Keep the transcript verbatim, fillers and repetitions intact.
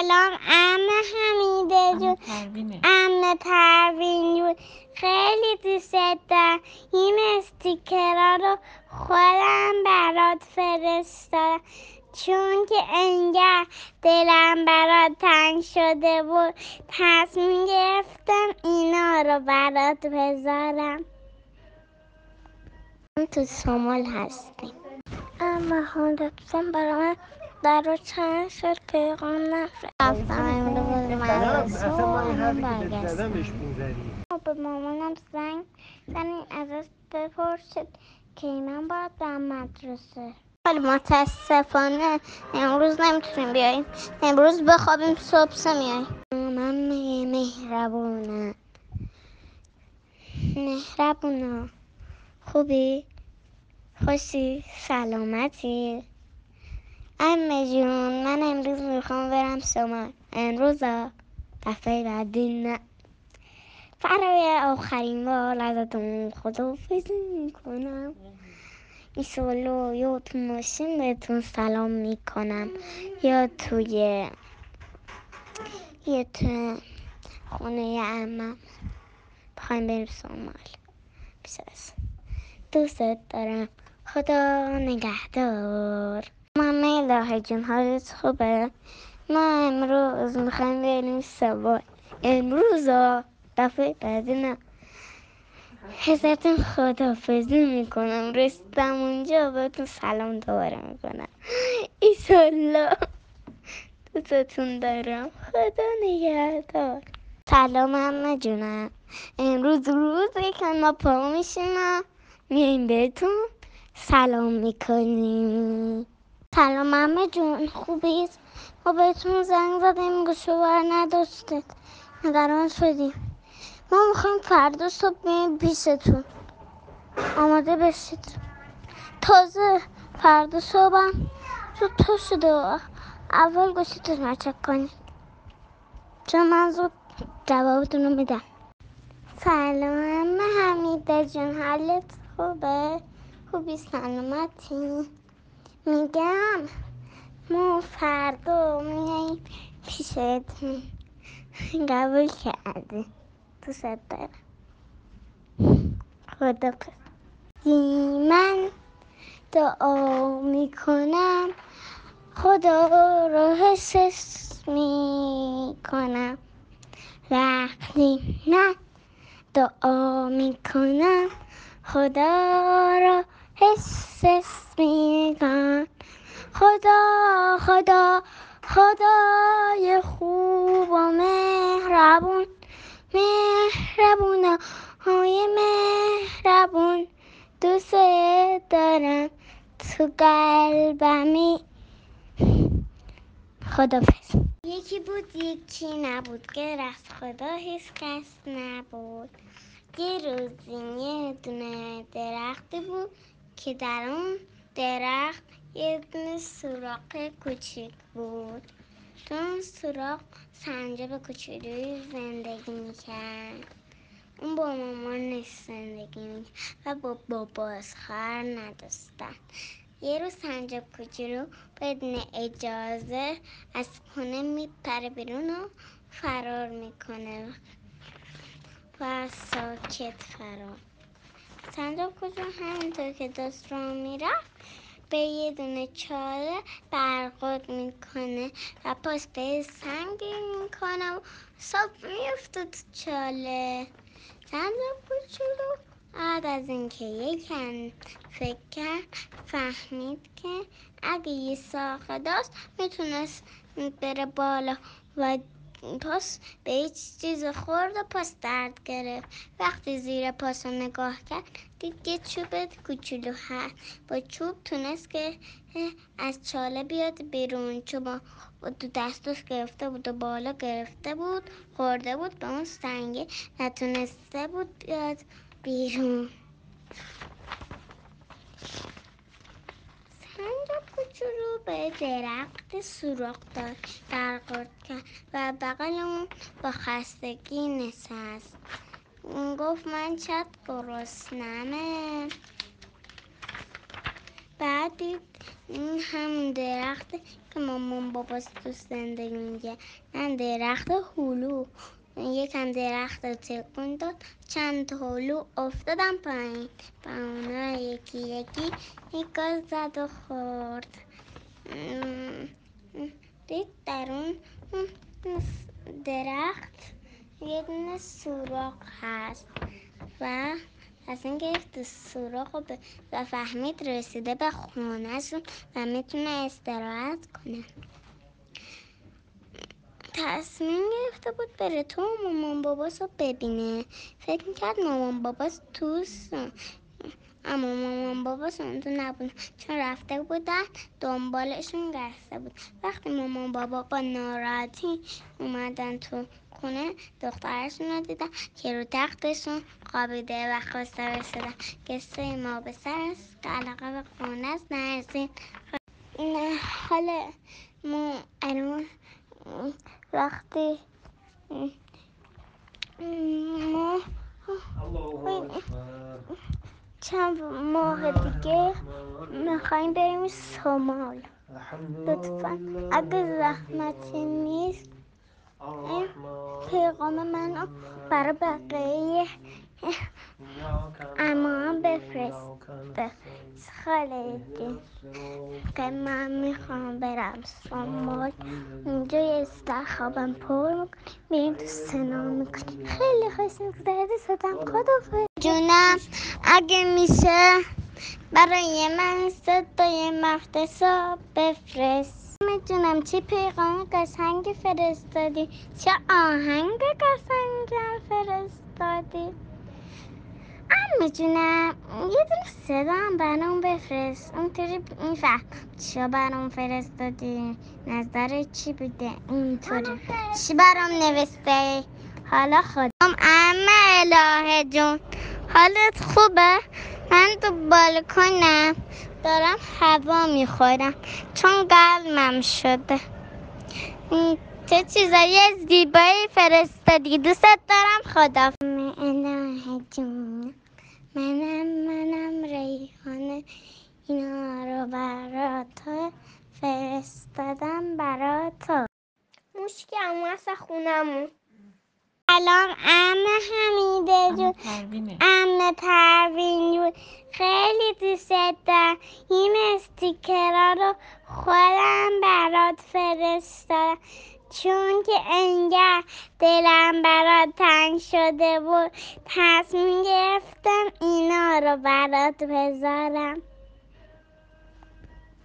سلام عمه حمیده جون، عمه پروین جون، خیلی دوست دارم. این استیکرها رو خودم برات فرستادم چون که انگار دلم برات تنگ شده بود، تصمیم گرفتم اینا رو برات بذارم. من تو شمال هستیم. اما هندوستان برای من در چند شد پیغام نفرستم. رفتم امروز مدرسه و هم برگشتم. به مامانم زنگ زنی ازش بپرسید که من باید برم مدرسه. خیلی متاسفانه امروز نمیتونیم بیاییم، امروز بخوابیم صبح سه میاییم. مامان میگه مهربونه مهربونه خوبی؟ خوشی؟ سلامتی؟ عمه جون من امروز میخوام برم شمال، امروزا دفعه بعدی نه، برای آخرین بار ازتون خداحافظی میکنم، ایشالله یا تو ماشین بهتون سلام میکنم یا توی یا تو خونه عمم بخوایم بریم شمال. بسیار دوست دارم، خدا نگهدار. مامه الهه جون حالت خوبه؟ ما امروز میخوایم بریم شمال، امروزا دفعه بعدی نه، حضرتون خداحافظی میکنم، رسیدم اونجا بهتون سلام دوباره میکنم ایشالله، دوستتون دارم، خدا نگهدار. سلام عمه جونم، امروز روزی که ما پا میشیم میاییم بهتون سلام میکنیم. سلام عمه جون خوبید؟ ما بهتون زنگ زدیم گوشوار نداشتید، نگران شدیم. ما میخوایم فردا صبح بیاییم پیشتون، آماده بشید. تازه فردا صبحم زود تو شده، اول گوشیتون رو چک کنید چون من زود جوابتون رو میدم. سلام حمیده جون حالت خوبه؟ خوبی سلامتی؟ میگم ما فردا میاییم پیشتون، قبول کردی، دوست دارم، خدا پرسی. من دعا میکنم، خدا رو حسش میکنم، وقتی من دعا میکنم خدا رو حسش میکنم. خدا خدا خدای خوب و مهربون، مهربونه های مهربون، دوست دارم تو قلبمی. خدافظ. یکی بود یکی نبود، گرفت خدا هیچ کس نبود. یه روزی یه دونه درختی بود که در اون درخت یه دونه سوراخ کوچیک بود. تو اون سوراخ سنجاب کوچولویی زندگی میکرد. اون با مامانش زندگی میکرد و با باباش خواهر نداشتن. یه روز سنجاب کوچولو بدون اجازه از خونه میپره بیرون و فرار میکنه و ساکت فرار. سنجاب کوچولو همینطور که داشت راه میرفت به یه دونه چاله برخورد میکنه و پاش به سنگ میکنه و صاف میفته تو چاله. سنجاب کوچولو بعد از اینکه یکم فکر کرد فهمید که اگه یه ساقه داشت میتونست بره بالا و پاس به هیچ چیز خورد و پاس درد گرفت. وقتی زیر پاس رو نگاه کرد دید یه چوب کوچولو هست، با چوب تونست که از چاله بیاد بیرون. چوب تو دستش گرفته بود و بالا گرفته بود، خورده بود به اون سنگه، نتونسته بود بیاد بیرون. سنجاب کوچولو به درخت سوراخ داد برخورد کرد و بغل اون با خستگی نشست. اون گفت من چت گرسنمه. بعد دید این همون درخت که مامان باباس تو زندگی میگه. من درخت هلو یکم درخت تکون داد، چند تا هلو افتادم پایین، با اونا یکی یکی یک گاز زد و خورد. دید در اون درخت یه دونه سوراخ هست و از این گرفت سوراخ و فهمید رسیده به خونه‌شون و میتونه استراحت کنه. تصمیم گرفته بود بره تو مامان باباس رو ببینه. فکر میکرد مامان باباس توست، اما مامان باباس اونجا نبود چون رفته بودن دنبالشون گشته بود. وقتی مامان بابا با ناراحتی اومدن تو خونه، دخترشون رو دیدن که رو تختشون خوابیده و خواسته رسیدن. قصه ما به سر است که علاقه به خونه است نرسید. حالا ما الان وقتی ما چند ماه دیگه میخواییم بریم سومال، لطفا اگه زحمتی نیست این پیغام من رو برای بقیه اما هم بفرسته. خاله دید که من میخوام برم سومال، اونجا یه استخابم پر میکنیم، بریم تو سنا میکنیم، خیلی خوش میگذرد. صدم خدا جونم، اگه میشه برای من صدای مختصا بفرست. جونم چه پیغام قشنگ فرستادی، چه آهنگ قشنگ فرستادی. عمو جونم یه دونه صدا هم برام بفرست، اونطوری میفهم چه برام فرستادی، نظر چی بوده، اینطوری چی برام نوشته. حالا خودم عمه الهه جون حالت خوبه؟ من تو بالکنم دارم هوا میخورم چون قلبم شده. چه چیزایی زیبایی فرستادی، دوست دارم. خدا الهه جون، منم منم ریحانه، اینا رو برا تو فرستادم برا تو. موشکی عمو اصلا خونمون. سلام عمه حمیده جون، عمه پروین جون، خیلی دوست دارم. این استیکرها رو خودم برات فرستادم چون که انگار دلم برات تنگ شده بود، تصمیم گرفتم اینا رو برات بذارم.